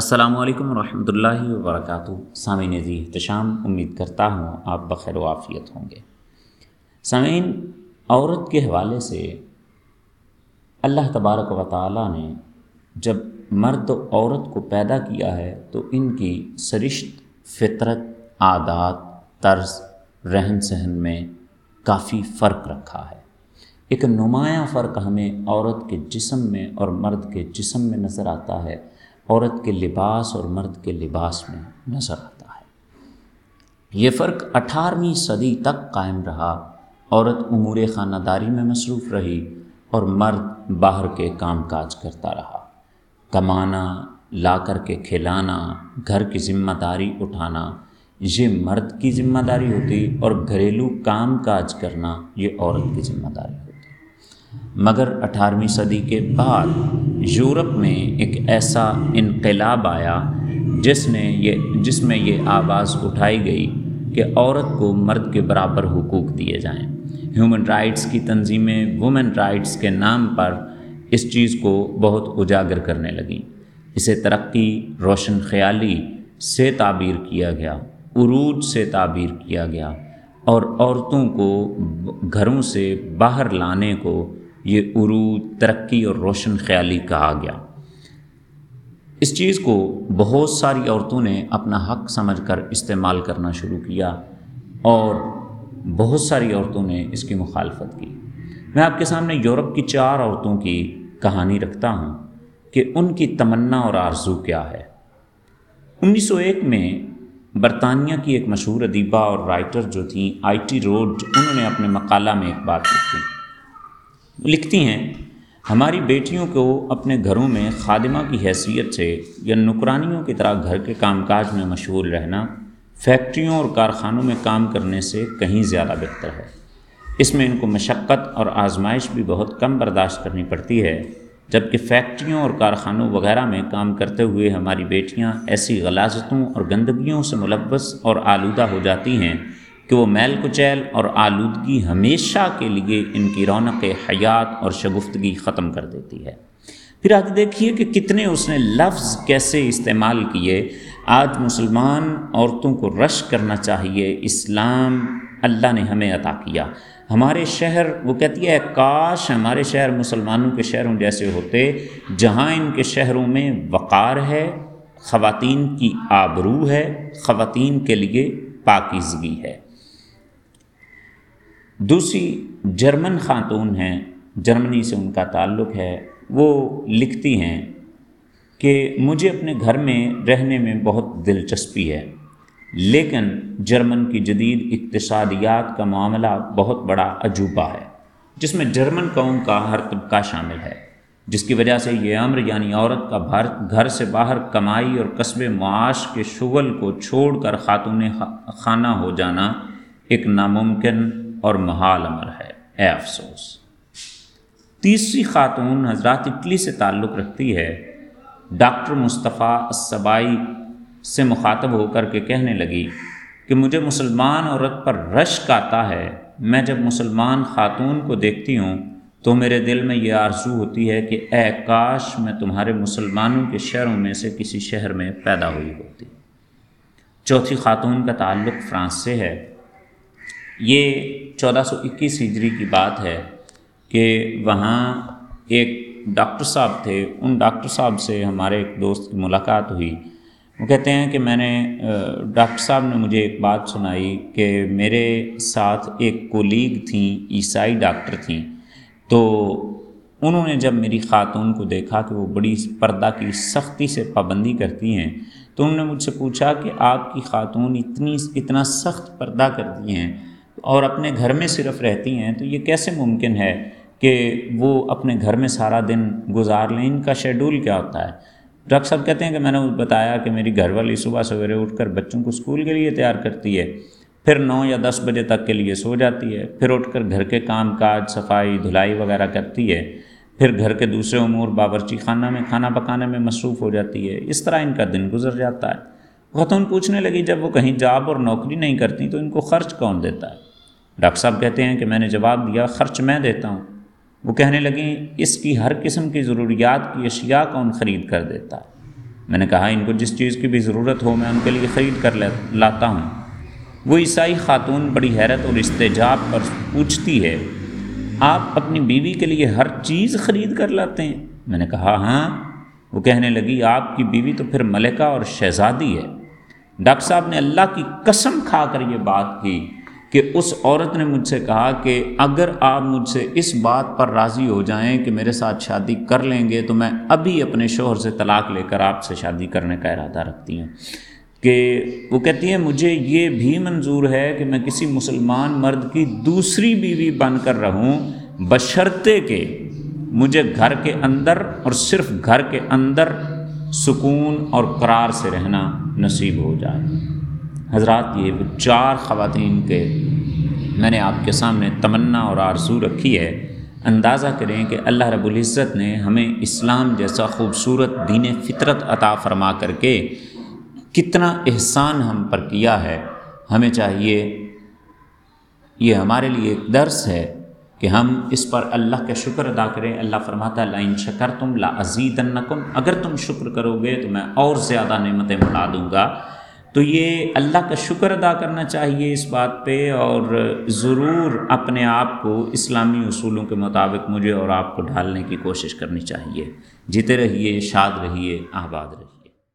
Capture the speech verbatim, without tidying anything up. السلام علیکم ورحمۃ اللہ وبرکاتہ۔ سامعین عزیز احتشام، امید کرتا ہوں آپ بخیر و عافیت ہوں گے۔ سامعین، عورت کے حوالے سے اللہ تبارک و تعالیٰ نے جب مرد و عورت کو پیدا کیا ہے تو ان کی سرشت فطرت، عادات، طرز رہن سہن میں کافی فرق رکھا ہے۔ ایک نمایاں فرق ہمیں عورت کے جسم میں اور مرد کے جسم میں نظر آتا ہے، عورت کے لباس اور مرد کے لباس میں نظر آتا ہے۔ یہ فرق اٹھارہویں صدی تک قائم رہا۔ عورت امور خانہ داری میں مصروف رہی اور مرد باہر کے کام کاج کرتا رہا، کمانا، لا کر کے کھلانا، گھر کی ذمہ داری اٹھانا یہ مرد کی ذمہ داری ہوتی اور گھریلو کام کاج کرنا یہ عورت کی ذمہ داری ہوتی۔ مگر اٹھارہویں صدی کے بعد یورپ میں ایک ایسا انقلاب آیا جس نے یہ جس میں یہ آواز اٹھائی گئی کہ عورت کو مرد کے برابر حقوق دیے جائیں۔ ہیومن رائٹس کی تنظیمیں وومن رائٹس کے نام پر اس چیز کو بہت اجاگر کرنے لگیں۔ اسے ترقی، روشن خیالی سے تعبیر کیا گیا، عروج سے تعبیر کیا گیا اور عورتوں کو گھروں سے باہر لانے کو یہ عروج، ترقی اور روشن خیالی کہا گیا۔ اس چیز کو بہت ساری عورتوں نے اپنا حق سمجھ کر استعمال کرنا شروع کیا اور بہت ساری عورتوں نے اس کی مخالفت کی۔ میں آپ کے سامنے یورپ کی چار عورتوں کی کہانی رکھتا ہوں کہ ان کی تمنا اور آرزو کیا ہے۔ انیس سو ایک میں برطانیہ کی ایک مشہور ادیبہ اور رائٹر جو تھیں، آئی ٹی روڈ، انہوں نے اپنے مقالہ میں ایک بات لکھی لکھتی ہیں ہماری بیٹیوں کو اپنے گھروں میں خادمہ کی حیثیت سے یا نوکرانیوں کی طرح گھر کے کام کاج میں مشغول رہنا فیکٹریوں اور کارخانوں میں کام کرنے سے کہیں زیادہ بہتر ہے۔ اس میں ان کو مشقت اور آزمائش بھی بہت کم برداشت کرنی پڑتی ہے، جبکہ فیکٹریوں اور کارخانوں وغیرہ میں کام کرتے ہوئے ہماری بیٹیاں ایسی غلاظتوں اور گندگیوں سے ملوث اور آلودہ ہو جاتی ہیں کہ وہ میل کچیل اور آلودگی ہمیشہ کے لیے ان کی رونق حیات اور شگفتگی ختم کر دیتی ہے۔ پھر آگے دیکھیے کہ کتنے اس نے لفظ کیسے استعمال کیے۔ آج مسلمان عورتوں کو رشک کرنا چاہیے، اسلام اللہ نے ہمیں عطا کیا۔ ہمارے شہر، وہ کہتی ہے کاش ہمارے شہر مسلمانوں کے شہروں جیسے ہوتے، جہاں ان کے شہروں میں وقار ہے، خواتین کی آبرو ہے، خواتین کے لیے پاکیزگی ہے۔ دوسری جرمن خاتون ہیں، جرمنی سے ان کا تعلق ہے، وہ لکھتی ہیں کہ مجھے اپنے گھر میں رہنے میں بہت دلچسپی ہے، لیکن جرمن کی جدید اقتصادیات کا معاملہ بہت بڑا عجوبہ ہے جس میں جرمن قوم کا ہر طبقہ شامل ہے، جس کی وجہ سے یہ امر یعنی عورت کا بھارت گھر سے باہر کمائی اور کسب معاش کے شغل کو چھوڑ کر خاتون خانہ ہو جانا ایک ناممکن اور محال امر ہے، اے افسوس۔ تیسری خاتون حضرات اٹلی سے تعلق رکھتی ہے، ڈاکٹر مصطفیٰ السبائی سے مخاطب ہو کر کے کہنے لگی کہ مجھے مسلمان عورت پر رشک آتا ہے، میں جب مسلمان خاتون کو دیکھتی ہوں تو میرے دل میں یہ آرزو ہوتی ہے کہ اے کاش میں تمہارے مسلمانوں کے شہروں میں سے کسی شہر میں پیدا ہوئی ہوتی۔ چوتھی خاتون کا تعلق فرانس سے ہے، یہ چودہ سو اکیس ہجری کی بات ہے کہ وہاں ایک ڈاکٹر صاحب تھے، ان ڈاکٹر صاحب سے ہمارے ایک دوست کی ملاقات ہوئی۔ وہ کہتے ہیں کہ میں نے ڈاکٹر صاحب نے مجھے ایک بات سنائی کہ میرے ساتھ ایک کولیگ تھیں، عیسائی ڈاکٹر تھیں، تو انہوں نے جب میری خاتون کو دیکھا کہ وہ بڑی پردہ کی سختی سے پابندی کرتی ہیں تو انہوں نے مجھ سے پوچھا کہ آپ کی خاتون اتنی اتنا سخت پردہ کرتی ہیں اور اپنے گھر میں صرف رہتی ہیں، تو یہ کیسے ممکن ہے کہ وہ اپنے گھر میں سارا دن گزار لیں، ان کا شیڈول کیا ہوتا ہے؟ ڈاکٹر صاحب کہتے ہیں کہ میں نے بتایا کہ میری گھر والی صبح سویرے اٹھ کر بچوں کو اسکول کے لیے تیار کرتی ہے، پھر نو یا دس بجے تک کے لیے سو جاتی ہے، پھر اٹھ کر گھر کے کام کاج، صفائی دھلائی وغیرہ کرتی ہے، پھر گھر کے دوسرے امور، باورچی خانہ میں کھانا پکانے میں مصروف ہو جاتی ہے، اس طرح ان کا دن گزر جاتا ہے۔ خاتون پوچھنے لگی جب وہ کہیں جاب اور نوکری نہیں کرتی تو ان کو خرچ کون دیتا ہے؟ ڈاکٹر صاحب کہتے ہیں کہ میں نے جواب دیا خرچ میں دیتا ہوں۔ وہ کہنے لگیں اس کی ہر قسم کی ضروریات کی اشیاء کون خرید کر دیتا ہے؟ میں نے کہا ان کو جس چیز کی بھی ضرورت ہو میں ان کے لیے خرید کر لاتا ہوں۔ وہ عیسائی خاتون بڑی حیرت اور استعجاب پر پوچھتی ہے، آپ اپنی بیوی کے لیے ہر چیز خرید کر لاتے ہیں؟ میں نے کہا ہاں۔ وہ کہنے لگی، آپ کی بیوی تو پھر ملکہ اور شہزادی ہے۔ ڈاکٹر صاحب نے اللہ کی قسم کھا کر یہ بات کی کہ اس عورت نے مجھ سے کہا کہ اگر آپ مجھ سے اس بات پر راضی ہو جائیں کہ میرے ساتھ شادی کر لیں گے تو میں ابھی اپنے شوہر سے طلاق لے کر آپ سے شادی کرنے کا ارادہ رکھتی ہوں۔ کہ وہ کہتی ہیں مجھے یہ بھی منظور ہے کہ میں کسی مسلمان مرد کی دوسری بیوی بن کر رہوں، بشرطے کہ مجھے گھر کے اندر اور صرف گھر کے اندر سکون اور قرار سے رہنا نصیب ہو جائے۔ حضرات، یہ وہ چار خواتین کے میں نے آپ کے سامنے تمنا اور آرزو رکھی ہے۔ اندازہ کریں کہ اللہ رب العزت نے ہمیں اسلام جیسا خوبصورت دین فطرت عطا فرما کر کے کتنا احسان ہم پر کیا ہے۔ ہمیں چاہیے، یہ ہمارے لیے ایک درس ہے کہ ہم اس پر اللہ کا شکر ادا کریں۔ اللہ فرماتا ہے لَإِن شَكَرْتُمْ لَأَزِيدَنَّكُمْ، اگر تم شکر کرو گے تو میں اور زیادہ نعمتیں بڑھا دوں گا۔ تو یہ اللہ کا شکر ادا کرنا چاہیے اس بات پہ، اور ضرور اپنے آپ کو اسلامی اصولوں کے مطابق مجھے اور آپ کو ڈھالنے کی کوشش کرنی چاہیے۔ جیتے رہیے، شاد رہیے، آباد رہیے۔